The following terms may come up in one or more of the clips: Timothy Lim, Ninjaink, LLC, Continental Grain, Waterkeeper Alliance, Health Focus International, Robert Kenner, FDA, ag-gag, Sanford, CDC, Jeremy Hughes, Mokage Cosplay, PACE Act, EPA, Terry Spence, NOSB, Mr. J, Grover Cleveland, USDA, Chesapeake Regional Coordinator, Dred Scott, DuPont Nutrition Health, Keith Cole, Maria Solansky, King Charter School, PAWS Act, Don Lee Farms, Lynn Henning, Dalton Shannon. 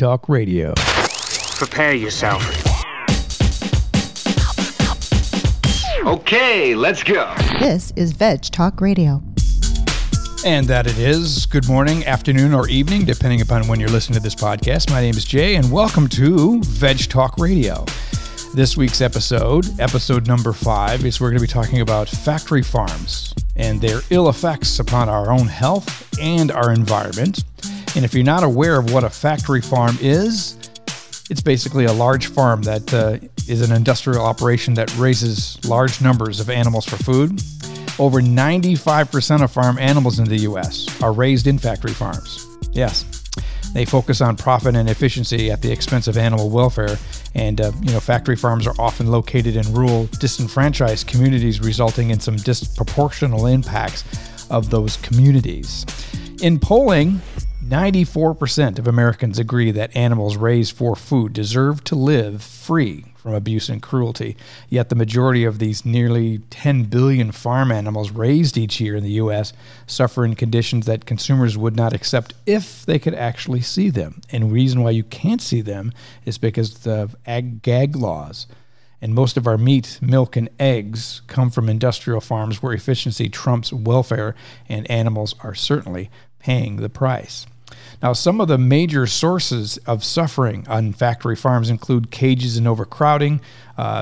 Talk Radio. Prepare yourself. Okay, let's go. This is Veg Talk Radio. And that it is. Good morning, afternoon, or evening, depending upon when you're listening to this podcast. My name is Jay, and welcome to Veg Talk Radio. This week's episode number 5, is we're going to be talking about factory farms and their ill effects upon our own health and our environment. And if you're not aware of what a factory farm is, it's basically a large farm that is an industrial operation that raises large numbers of animals for food. Over 95% of farm animals in the U.S. are raised in factory farms. Yes, they focus on profit and efficiency at the expense of animal welfare. And, factory farms are often located in rural, disenfranchised communities, resulting in some disproportional impacts of those communities. In polling, 94% of Americans agree that animals raised for food deserve to live free from abuse and cruelty. Yet the majority of these nearly 10 billion farm animals raised each year in the U.S. suffer in conditions that consumers would not accept if they could actually see them. And the reason why you can't see them is because of gag laws. And most of our meat, milk, and eggs come from industrial farms where efficiency trumps welfare, and animals are certainly paying the price. Now, some of the major sources of suffering on factory farms include cages and overcrowding,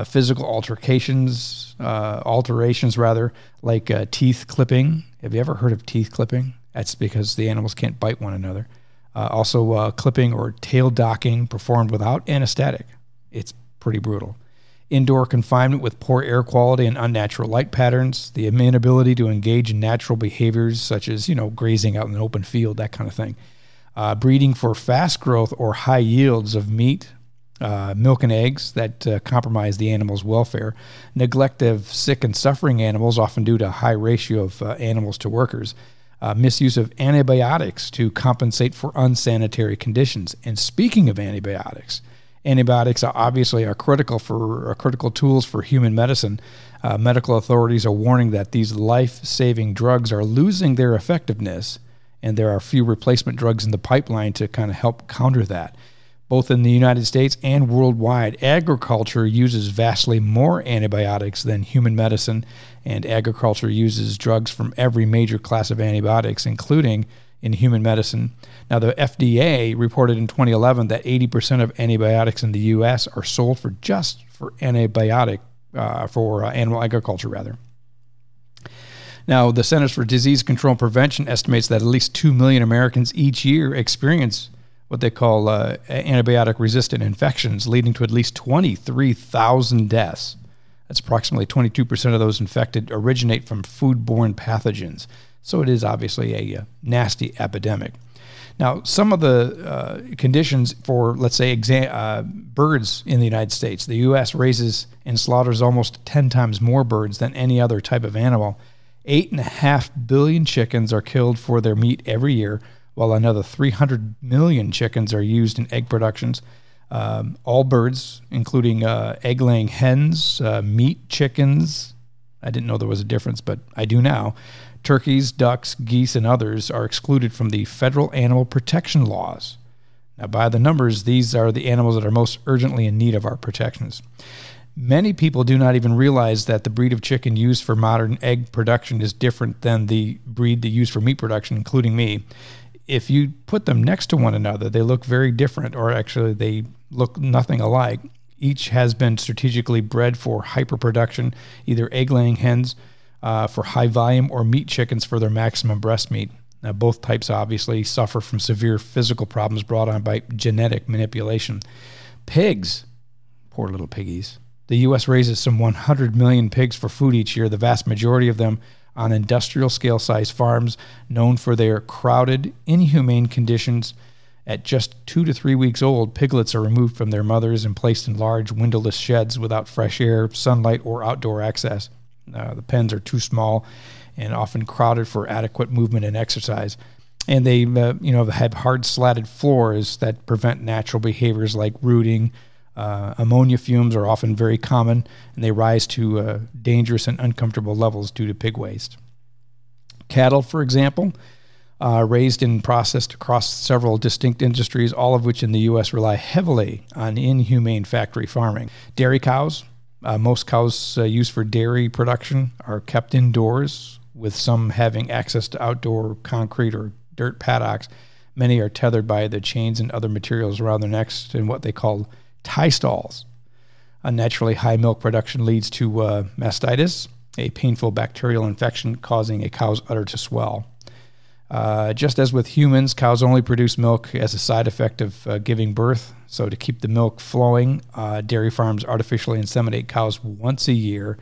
physical alterations, like teeth clipping. Have you ever heard of teeth clipping? That's because the animals can't bite one another. Also, clipping or tail docking performed without anesthetic. It's pretty brutal. Indoor confinement with poor air quality and unnatural light patterns, the inability to engage in natural behaviors such as, grazing out in an open field, that kind of thing. Breeding for fast growth or high yields of meat, milk, and eggs that compromise the animal's welfare. Neglect of sick and suffering animals, often due to a high ratio of animals to workers. Misuse of antibiotics to compensate for unsanitary conditions. And speaking of antibiotics, antibiotics are obviously critical tools for human medicine. Medical authorities are warning that these life-saving drugs are losing their effectiveness, and there are few replacement drugs in the pipeline to kind of help counter that. Both in the United States and worldwide, agriculture uses vastly more antibiotics than human medicine, and agriculture uses drugs from every major class of antibiotics, including in human medicine. Now, the FDA reported in 2011 that 80% of antibiotics in the U.S. are sold for animal agriculture, rather. Now, the Centers for Disease Control and Prevention estimates that at least 2 million Americans each year experience what they call antibiotic-resistant infections, leading to at least 23,000 deaths. That's approximately 22% of those infected originate from foodborne pathogens. So it is obviously a nasty epidemic. Now, some of the conditions for, let's say, birds in the United States. The U.S. raises and slaughters almost 10 times more birds than any other type of animal. 8.5 billion chickens are killed for their meat every year, while another 300 million chickens are used in egg productions. All birds, including egg-laying hens, meat chickens. I didn't know there was a difference, but I do now. Turkeys, ducks, geese, and others are excluded from the federal animal protection laws. Now, by the numbers, these are the animals that are most urgently in need of our protections. Many people do not even realize that the breed of chicken used for modern egg production is different than the breed they use for meat production, including me. If you put them next to one another, they look very different, or actually they look nothing alike. Each has been strategically bred for hyperproduction, either egg-laying hens for high volume or meat chickens for their maximum breast meat. Now, both types obviously suffer from severe physical problems brought on by genetic manipulation. Pigs, poor little piggies. The U.S. raises some 100 million pigs for food each year, the vast majority of them on industrial scale size farms known for their crowded, inhumane conditions. At just 2 to 3 weeks old, piglets are removed from their mothers and placed in large windowless sheds without fresh air, sunlight, or outdoor access. The pens are too small and often crowded for adequate movement and exercise. And they have hard slatted floors that prevent natural behaviors like rooting. Ammonia fumes are often very common, and they rise to dangerous and uncomfortable levels due to pig waste. Cattle, for example, raised and processed across several distinct industries, all of which in the U.S. rely heavily on inhumane factory farming. Dairy cows, most cows used for dairy production are kept indoors, with some having access to outdoor concrete or dirt paddocks. Many are tethered by the chains and other materials around their necks in what they call tie stalls. Unnaturally high milk production leads to mastitis, a painful bacterial infection causing a cow's udder to swell. Just as with humans, cows only produce milk as a side effect of giving birth. So to keep the milk flowing, dairy farms artificially inseminate cows once a year.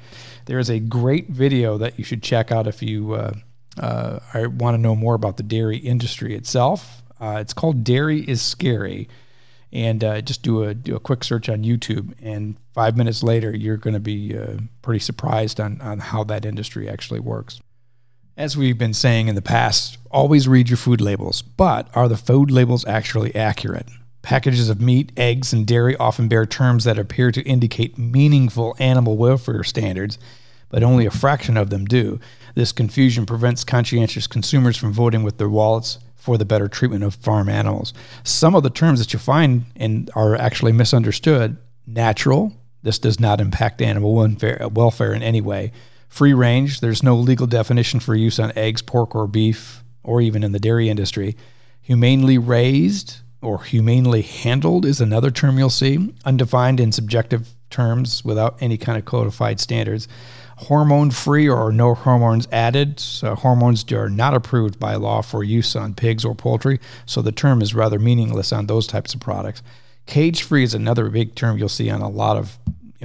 There is a great video that you should check out if you want to know more about the dairy industry itself. It's called Dairy is Scary. And just do a quick search on YouTube, and 5 minutes later, you're going to be pretty surprised on how that industry actually works. As we've been saying in the past, always read your food labels, but are the food labels actually accurate? Packages of meat, eggs, and dairy often bear terms that appear to indicate meaningful animal welfare standards, but only a fraction of them do. This confusion prevents conscientious consumers from voting with their wallets for the better treatment of farm animals. Some of the terms that you find and are actually misunderstood: natural, this does not impact animal welfare in any way. Free range, there's no legal definition for use on eggs, pork, or beef, or even in the dairy industry. Humanely raised or humanely handled is another term you'll see, undefined in subjective terms without any kind of codified standards. Hormone-free or no hormones added. So hormones are not approved by law for use on pigs or poultry, so the term is rather meaningless on those types of products. Cage-free is another big term you'll see on a lot of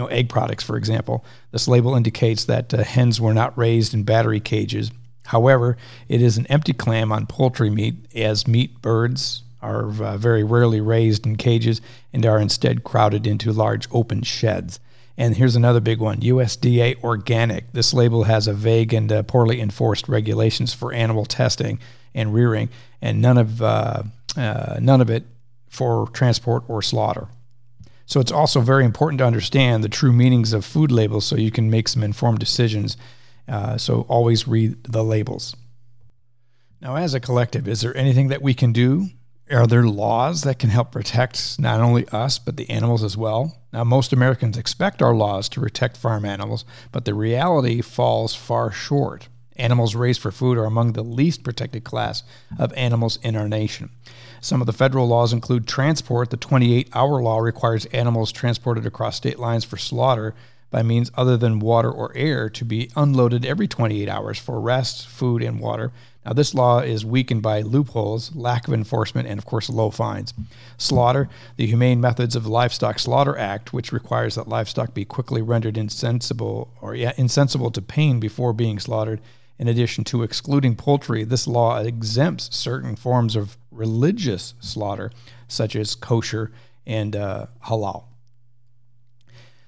egg products, for example. This label indicates that hens were not raised in battery cages. However, it is an empty claim on poultry meat, as meat birds are very rarely raised in cages and are instead crowded into large open sheds. And here's another big one, USDA Organic. This label has a vague and poorly enforced regulations for animal testing and rearing, and none of it for transport or slaughter. So it's also very important to understand the true meanings of food labels so you can make some informed decisions. So always read the labels. Now, as a collective, is there anything that we can do? Are there laws that can help protect not only us, but the animals as well? Now, most Americans expect our laws to protect farm animals, but the reality falls far short. Animals raised for food are among the least protected class of animals in our nation. Some of the federal laws include transport. The 28-hour law requires animals transported across state lines for slaughter by means other than water or air to be unloaded every 28 hours for rest, food, and water. Now, this law is weakened by loopholes, lack of enforcement, and, of course, low fines. Slaughter, the Humane Methods of Livestock Slaughter Act, which requires that livestock be quickly rendered insensible to pain before being slaughtered. In addition to excluding poultry, this law exempts certain forms of religious slaughter, such as kosher and halal.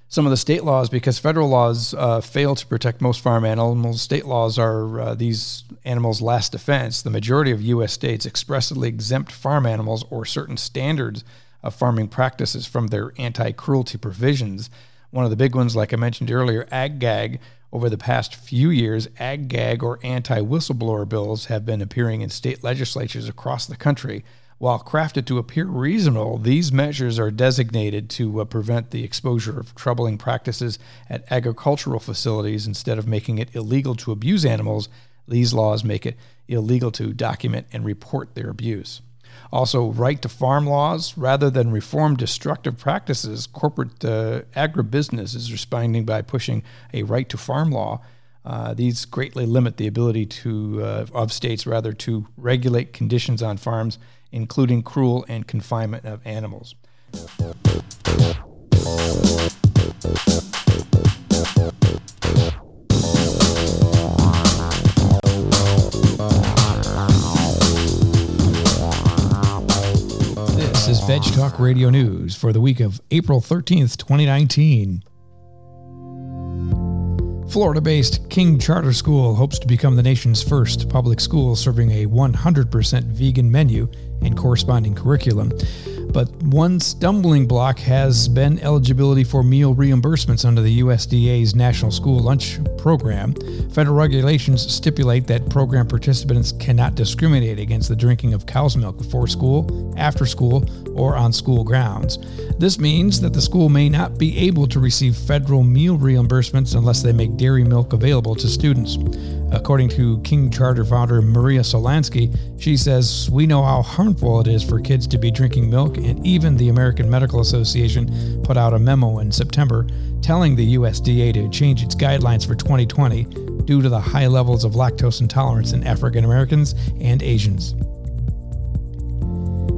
Some of the state laws, because federal laws fail to protect most farm animals, state laws are these animals' last defense. The majority of U.S. states expressly exempt farm animals or certain standards of farming practices from their anti-cruelty provisions. One of the big ones, like I mentioned earlier, ag-gag. Over the past few years, ag-gag or anti-whistleblower bills have been appearing in state legislatures across the country. While crafted to appear reasonable, these measures are designated to prevent the exposure of troubling practices at agricultural facilities. Instead of making it illegal to abuse animals, these laws make it illegal to document and report their abuse. Also, right-to-farm laws. Rather than reform destructive practices, corporate agribusiness is responding by pushing a right-to-farm law. These greatly limit the ability of states to regulate conditions on farms, including cruel and confinement of animals. This is Veg Talk Radio News for the week of April 13th, 2019. Florida-based King Charter School hopes to become the nation's first public school serving a 100% vegan menu and corresponding curriculum. But one stumbling block has been eligibility for meal reimbursements under the USDA's National School Lunch Program. Federal regulations stipulate that program participants cannot discriminate against the drinking of cow's milk before school, after school, or on school grounds. This means that the school may not be able to receive federal meal reimbursements unless they make dairy milk available to students. According to King Charter founder Maria Solansky, she says, "We know how harmful it is for kids to be drinking milk, and even the American Medical Association put out a memo in September telling the USDA to change its guidelines for 2020 due to the high levels of lactose intolerance in African Americans and Asians."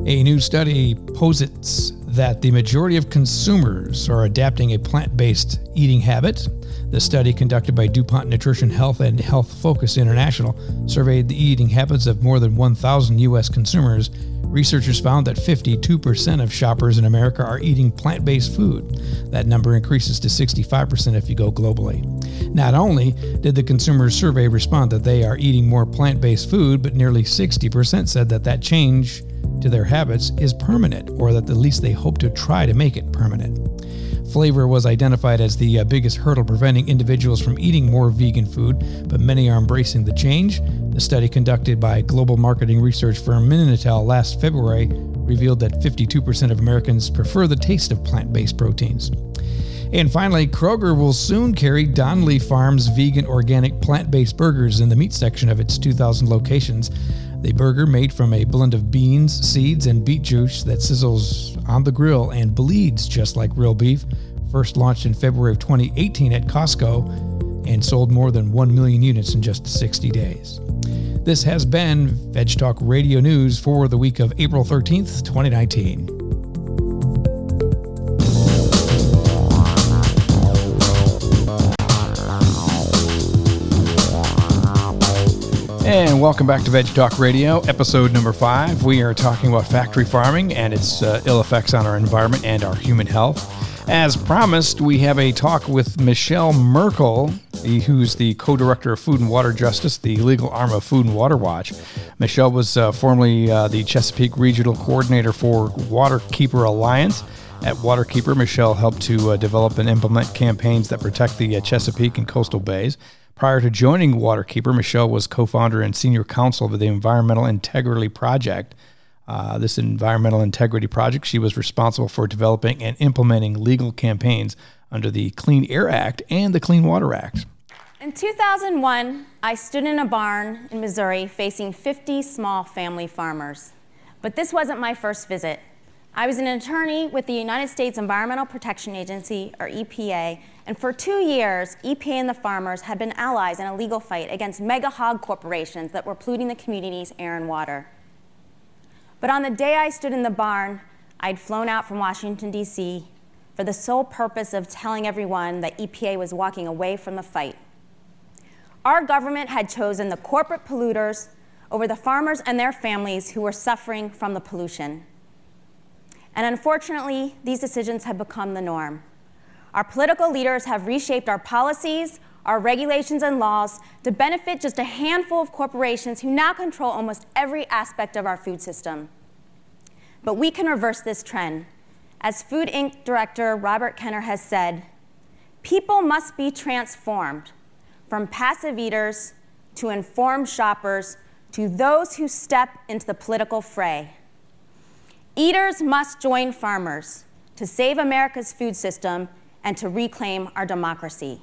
A new study posits that the majority of consumers are adapting a plant-based eating habit. The study, conducted by DuPont Nutrition Health and Health Focus International, surveyed the eating habits of more than 1,000 U.S. consumers. Researchers found that 52% of shoppers in America are eating plant-based food. That number increases to 65% if you go globally. Not only did the consumer survey respond that they are eating more plant-based food, but nearly 60% said that change to their habits is permanent, or that at least they hope to try to make it permanent. Flavor was identified as the biggest hurdle preventing individuals from eating more vegan food, but many are embracing the change. The study, conducted by global marketing research firm Mintel last February, revealed that 52% of Americans prefer the taste of plant-based proteins. And finally, Kroger will soon carry Don Lee Farms vegan organic plant-based burgers in the meat section of its 2,000 locations. The burger, made from a blend of beans, seeds, and beet juice that sizzles on the grill and bleeds just like real beef, first launched in February of 2018 at Costco and sold more than 1 million units in just 60 days. This has been Veg Talk Radio News for the week of April 13th, 2019. And welcome back to Veg Talk Radio, episode number 5. We are talking about factory farming and its ill effects on our environment and our human health. As promised, we have a talk with Michelle Merkel, who's the co-director of Food and Water Justice, the legal arm of Food and Water Watch. Michelle was formerly the Chesapeake Regional Coordinator for Waterkeeper Alliance. At Waterkeeper, Michelle helped to develop and implement campaigns that protect the Chesapeake and coastal bays. Prior to joining Waterkeeper, Michelle was co-founder and senior counsel of the Environmental Integrity Project. This Environmental Integrity Project, she was responsible for developing and implementing legal campaigns under the Clean Air Act and the Clean Water Act. In 2001, I stood in a barn in Missouri facing 50 small family farmers. But this wasn't my first visit. I was an attorney with the United States Environmental Protection Agency, or EPA, and for 2 years, EPA and the farmers had been allies in a legal fight against mega hog corporations that were polluting the community's air and water. But on the day I stood in the barn, I'd flown out from Washington, D.C. for the sole purpose of telling everyone that EPA was walking away from the fight. Our government had chosen the corporate polluters over the farmers and their families who were suffering from the pollution. And unfortunately, these decisions have become the norm. Our political leaders have reshaped our policies, our regulations, and laws to benefit just a handful of corporations who now control almost every aspect of our food system. But we can reverse this trend. As Food Inc. Director Robert Kenner has said, people must be transformed from passive eaters to informed shoppers to those who step into the political fray. Eaters must join farmers to save America's food system and to reclaim our democracy.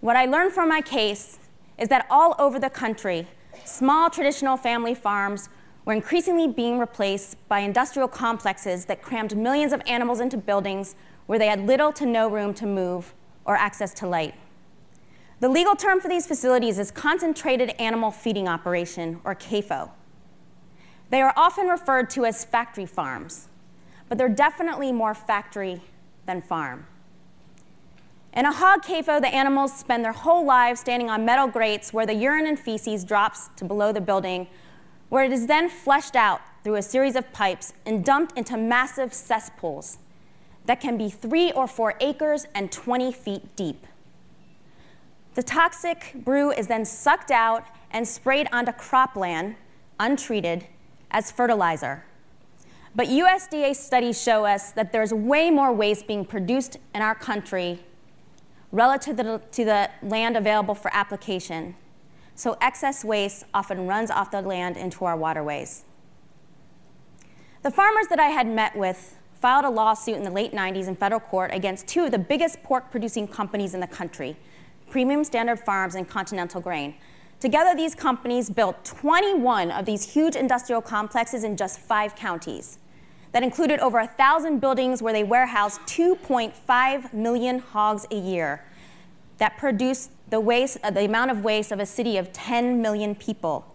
What I learned from my case is that all over the country, small traditional family farms were increasingly being replaced by industrial complexes that crammed millions of animals into buildings where they had little to no room to move or access to light. The legal term for these facilities is Concentrated Animal Feeding Operation, or CAFO. They are often referred to as factory farms, but they're definitely more factory than farm. In a hog CAFO, the animals spend their whole lives standing on metal grates where the urine and feces drops to below the building, where it is then flushed out through a series of pipes and dumped into massive cesspools that can be 3 or 4 acres and 20 feet deep. The toxic brew is then sucked out and sprayed onto cropland, untreated, as fertilizer. But USDA studies show us that there's way more waste being produced in our country relative to the land available for application. So excess waste often runs off the land into our waterways. The farmers that I had met with filed a lawsuit in the late 90s in federal court against two of the biggest pork-producing companies in the country, Premium Standard Farms and Continental Grain. Together, these companies built 21 of these huge industrial complexes in just 5 counties. That included over 1,000 buildings where they warehoused 2.5 million hogs a year. That produced the amount of waste of a city of 10 million people.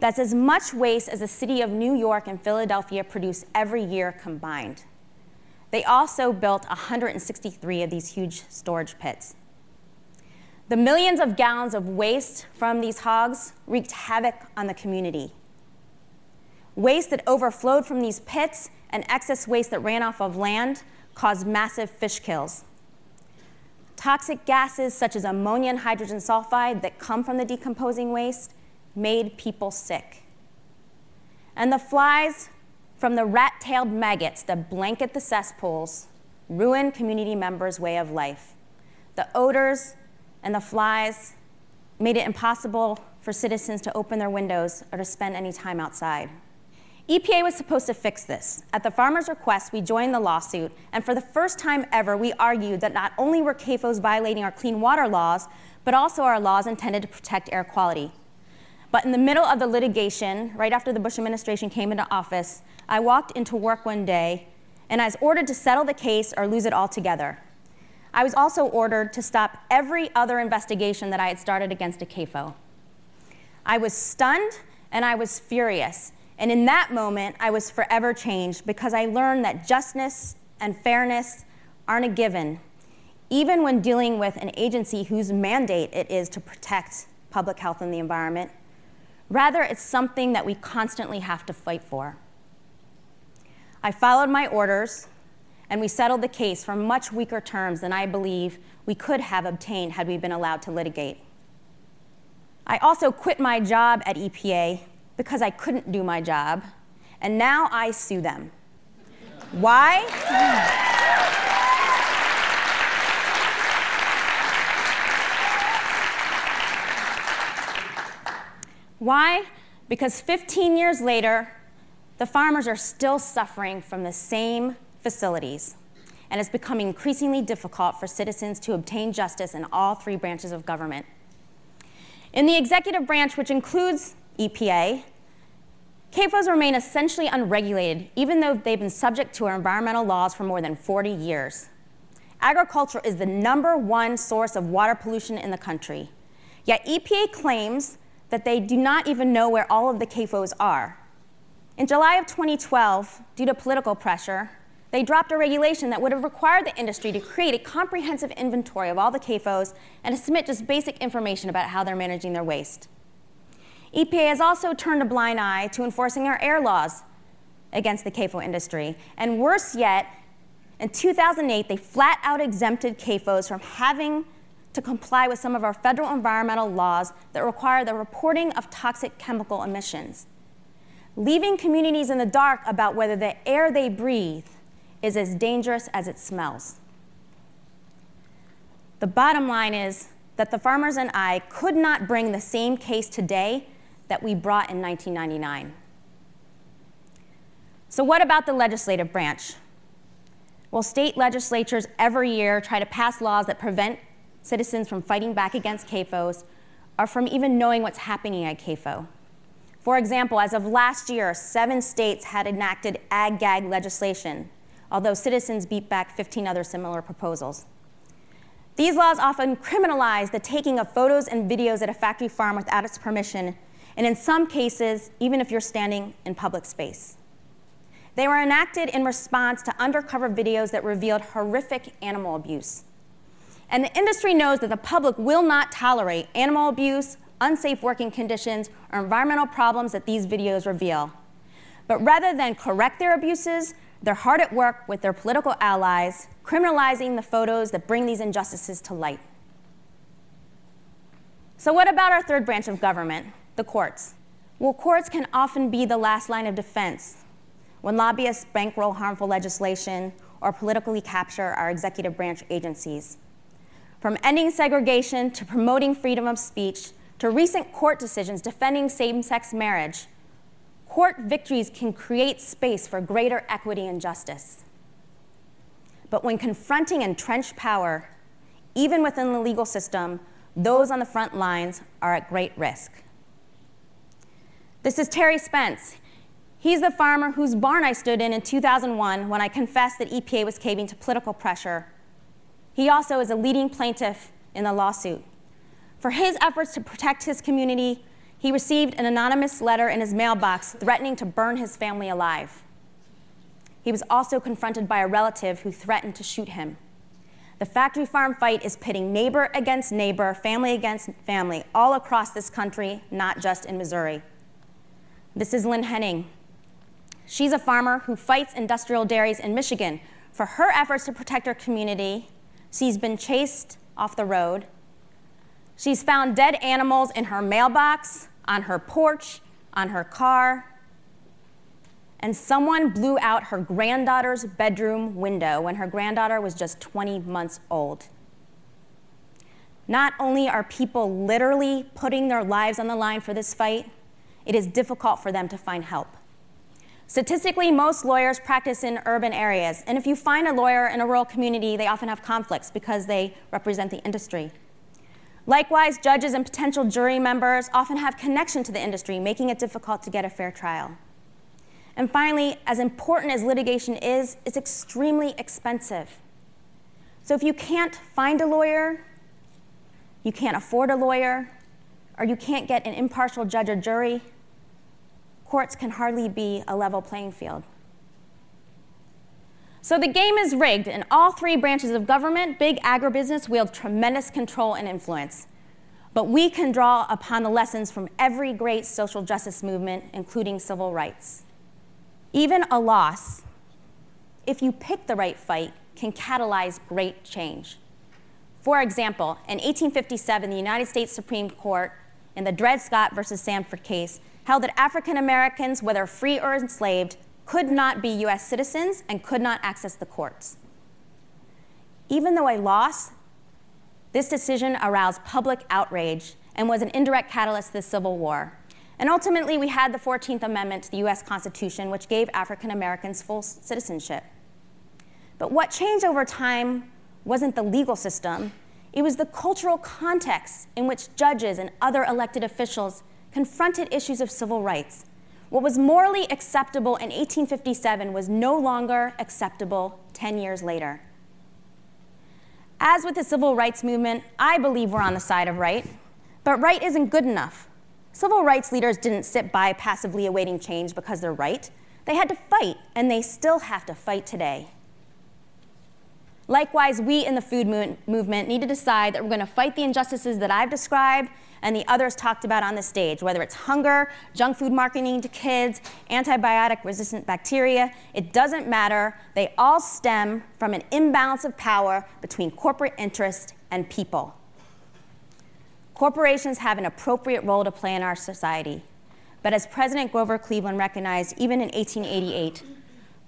That's as much waste as the city of New York and Philadelphia produce every year combined. They also built 163 of these huge storage pits. The millions of gallons of waste from these hogs wreaked havoc on the community. Waste that overflowed from these pits and excess waste that ran off of land caused massive fish kills. Toxic gases such as ammonia and hydrogen sulfide that come from the decomposing waste made people sick. And the flies from the rat-tailed maggots that blanket the cesspools ruin community members' way of life. The odors and the flies made it impossible for citizens to open their windows or to spend any time outside. EPA was supposed to fix this. At the farmers' request, we joined the lawsuit, and for the first time ever, we argued that not only were CAFOs violating our clean water laws, but also our laws intended to protect air quality. But in the middle of the litigation, right after the Bush administration came into office, I walked into work one day, and I was ordered to settle the case or lose it altogether. I was also ordered to stop every other investigation that I had started against a CAFO. I was stunned, and I was furious. And in that moment, I was forever changed because I learned that justice and fairness aren't a given, even when dealing with an agency whose mandate it is to protect public health and the environment. Rather, it's something that we constantly have to fight for. I followed my orders, and we settled the case for much weaker terms than I believe we could have obtained had we been allowed to litigate. I also quit my job at EPA because I couldn't do my job, and now I sue them. Why? Why? Because 15 years later, the farmers are still suffering from the same facilities, and it's becoming increasingly difficult for citizens to obtain justice in all 3 branches of government. In the executive branch, which includes EPA, CAFOs remain essentially unregulated, even though they've been subject to our environmental laws for more than 40 years. Agriculture is the #1 source of water pollution in the country. Yet EPA claims that they do not even know where all of the CAFOs are. In July of 2012, due to political pressure, they dropped a regulation that would have required the industry to create a comprehensive inventory of all the CAFOs and to submit just basic information about how they're managing their waste. EPA has also turned a blind eye to enforcing our air laws against the CAFO industry. And worse yet, in 2008, they flat out exempted CAFOs from having to comply with some of our federal environmental laws that require the reporting of toxic chemical emissions, leaving communities in the dark about whether the air they breathe is as dangerous as it smells. The bottom line is that the farmers and I could not bring the same case today that we brought in 1999. So what about the legislative branch? Well, state legislatures every year try to pass laws that prevent citizens from fighting back against CAFOs or from even knowing what's happening at CAFO. For example, as of last year, 7 states had enacted ag-gag legislation, although citizens beat back 15 other similar proposals. These laws often criminalize the taking of photos and videos at a factory farm without its permission, and in some cases, even if you're standing in public space. They were enacted in response to undercover videos that revealed horrific animal abuse. And the industry knows that the public will not tolerate animal abuse, unsafe working conditions, or environmental problems that these videos reveal. But rather than correct their abuses, they're hard at work with their political allies, criminalizing the photos that bring these injustices to light. So what about our third branch of government, the courts? Well, courts can often be the last line of defense when lobbyists bankroll harmful legislation or politically capture our executive branch agencies. From ending segregation to promoting freedom of speech to recent court decisions defending same-sex marriage, court victories can create space for greater equity and justice. But when confronting entrenched power, even within the legal system, those on the front lines are at great risk. This is Terry Spence. He's the farmer whose barn I stood in 2001 when I confessed that EPA was caving to political pressure. He also is a leading plaintiff in the lawsuit. For his efforts to protect his community, he received an anonymous letter in his mailbox threatening to burn his family alive. He was also confronted by a relative who threatened to shoot him. The factory farm fight is pitting neighbor against neighbor, family against family, all across this country, not just in Missouri. This is Lynn Henning. She's a farmer who fights industrial dairies in Michigan for her efforts to protect her community. She's been chased off the road. She's found dead animals in her mailbox, on her porch, on her car. And someone blew out her granddaughter's bedroom window when her granddaughter was just 20 months old. Not only are people literally putting their lives on the line for this fight, it is difficult for them to find help. Statistically, most lawyers practice in urban areas, and if you find a lawyer in a rural community, they often have conflicts because they represent the industry. Likewise, judges and potential jury members often have connection to the industry, making it difficult to get a fair trial. And finally, as important as litigation is, it's extremely expensive. So if you can't find a lawyer, you can't afford a lawyer, or you can't get an impartial judge or jury, courts can hardly be a level playing field. So the game is rigged, and all three branches of government, big agribusiness, wield tremendous control and influence. But we can draw upon the lessons from every great social justice movement, including civil rights. Even a loss, if you pick the right fight, can catalyze great change. For example, in 1857, the United States Supreme Court, in the Dred Scott versus Sanford case, held that African Americans, whether free or enslaved, could not be US citizens and could not access the courts. Even though a loss, this decision aroused public outrage and was an indirect catalyst to the Civil War. And ultimately, we had the 14th Amendment to the US Constitution, which gave African Americans full citizenship. But what changed over time wasn't the legal system. It was the cultural context in which judges and other elected officials confronted issues of civil rights. What was morally acceptable in 1857 was no longer acceptable 10 years later. As with the civil rights movement, I believe we're on the side of right, but right isn't good enough. Civil rights leaders didn't sit by passively awaiting change because they're right. They had to fight, and they still have to fight today. Likewise, we in the food movement need to decide that we're going to fight the injustices that I've described and the others talked about on the stage, whether it's hunger, junk food marketing to kids, antibiotic-resistant bacteria. It doesn't matter. They all stem from an imbalance of power between corporate interests and people. Corporations have an appropriate role to play in our society. But as President Grover Cleveland recognized, even in 1888,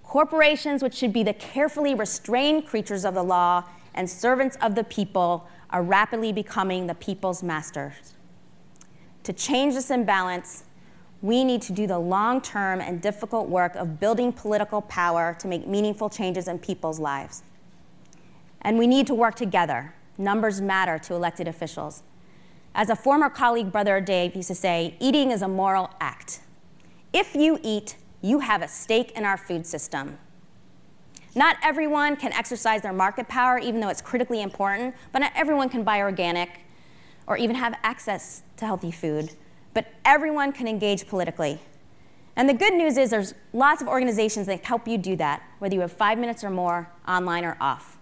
corporations, which should be the carefully restrained creatures of the law and servants of the people, are rapidly becoming the people's masters. To change this imbalance, we need to do the long-term and difficult work of building political power to make meaningful changes in people's lives. And we need to work together. Numbers matter to elected officials. As a former colleague, Brother Dave, used to say, eating is a moral act. If you eat, you have a stake in our food system. Not everyone can exercise their market power, even though it's critically important, but not everyone can buy organic or even have access to healthy food. But everyone can engage politically. And the good news is there's lots of organizations that help you do that, whether you have 5 minutes or more, online or off.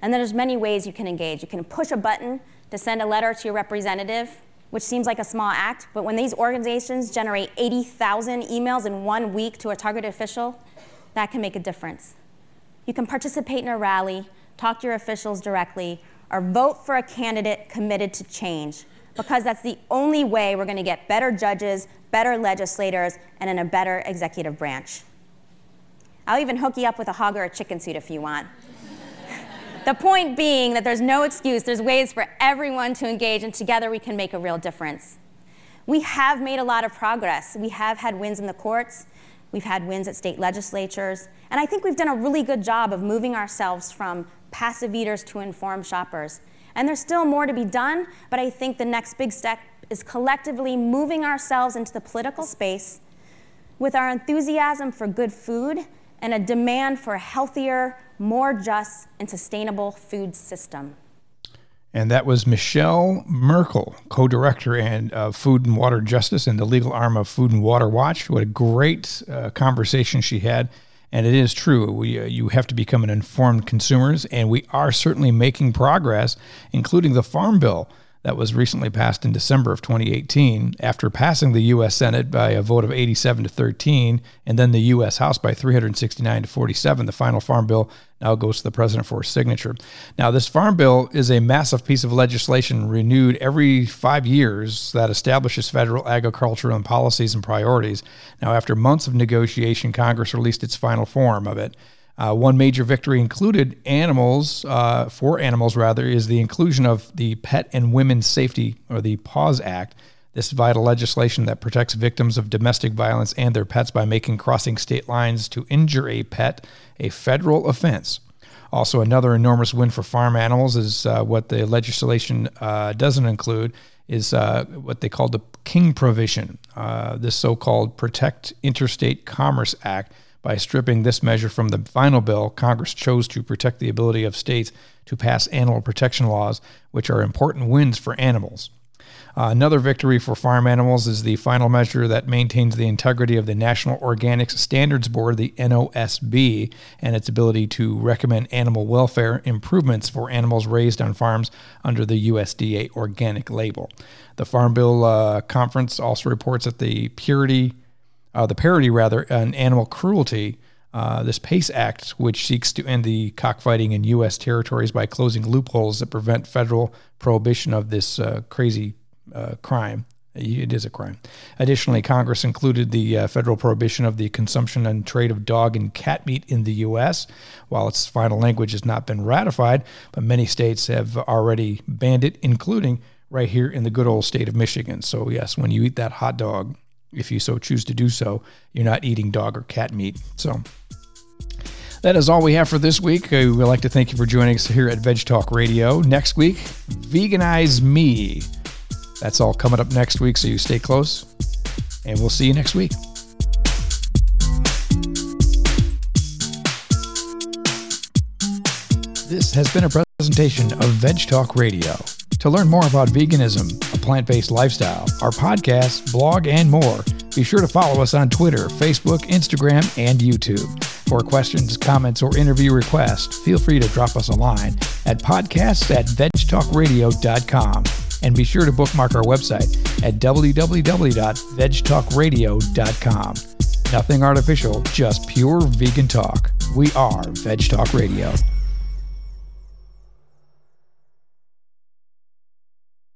And then there's many ways you can engage. You can push a button to send a letter to your representative, which seems like a small act, but when these organizations generate 80,000 emails in 1 week to a targeted official, that can make a difference. You can participate in a rally, talk to your officials directly, or vote for a candidate committed to change. because that's the only way we're going to get better judges, better legislators, and in a better executive branch. I'll even hook you up with a hog or a chicken suit if you want. The point being that there's no excuse. There's ways for everyone to engage, and together we can make a real difference. We have made a lot of progress. We have had wins in the courts. We've had wins at state legislatures. And I think we've done a really good job of moving ourselves from passive eaters to informed shoppers. And there's still more to be done, but I think the next big step is collectively moving ourselves into the political space with our enthusiasm for good food and a demand for a healthier, more just, and sustainable food system. And that was Michelle Merkel, co-director and Food and Water Justice and the legal arm of Food and Water Watch. What a great conversation she had. And it is true. You have to become an informed consumers, and we are certainly making progress, including the Farm Bill that was recently passed in December of 2018 after passing the U.S. Senate by a vote of 87-13 and then the U.S. House by 369-47. The final Farm Bill now goes to the president for his signature. Now, this Farm Bill is a massive piece of legislation renewed every 5 years that establishes federal agricultural policies and priorities. Now, after months of negotiation, Congress released its final form of it. One major victory included for animals, is the inclusion of the Pet and Women's Safety, or the PAWS Act. This vital legislation that protects victims of domestic violence and their pets by making crossing state lines to injure a pet a federal offense. Also, another enormous win for farm animals is what the legislation doesn't include is what they call the King provision, this so-called Protect Interstate Commerce Act. By stripping this measure from the final bill, Congress chose to protect the ability of states to pass animal protection laws, which are important wins for animals. Another victory for farm animals is the final measure that maintains the integrity of the National Organic Standards Board, the NOSB, and its ability to recommend animal welfare improvements for animals raised on farms under the USDA organic label. The Farm Bill Conference also reports that the parity, on animal cruelty, this PACE Act, which seeks to end the cockfighting in U.S. territories by closing loopholes that prevent federal prohibition of this crazy crime. It is a crime. Additionally, Congress included the federal prohibition of the consumption and trade of dog and cat meat in the U.S. While its final language has not been ratified, but many states have already banned it, including right here in the good old state of Michigan. So, yes, when you eat that hot dog, if you so choose to do so, you're not eating dog or cat meat. So that is all we have for this week. We would like to thank you for joining us here at Veg Talk Radio. Next week, Veganize Me. That's all coming up next week, so you stay close, and we'll see you next week. This has been a presentation of Veg Talk Radio. To learn more about veganism, a plant-based lifestyle, our podcast, blog, and more, be sure to follow us on Twitter, Facebook, Instagram, and YouTube. For questions, comments, or interview requests, feel free to drop us a line at podcasts@vegtalkradio.com. And be sure to bookmark our website at www.vegtalkradio.com. Nothing artificial, just pure vegan talk. We are Veg Talk Radio.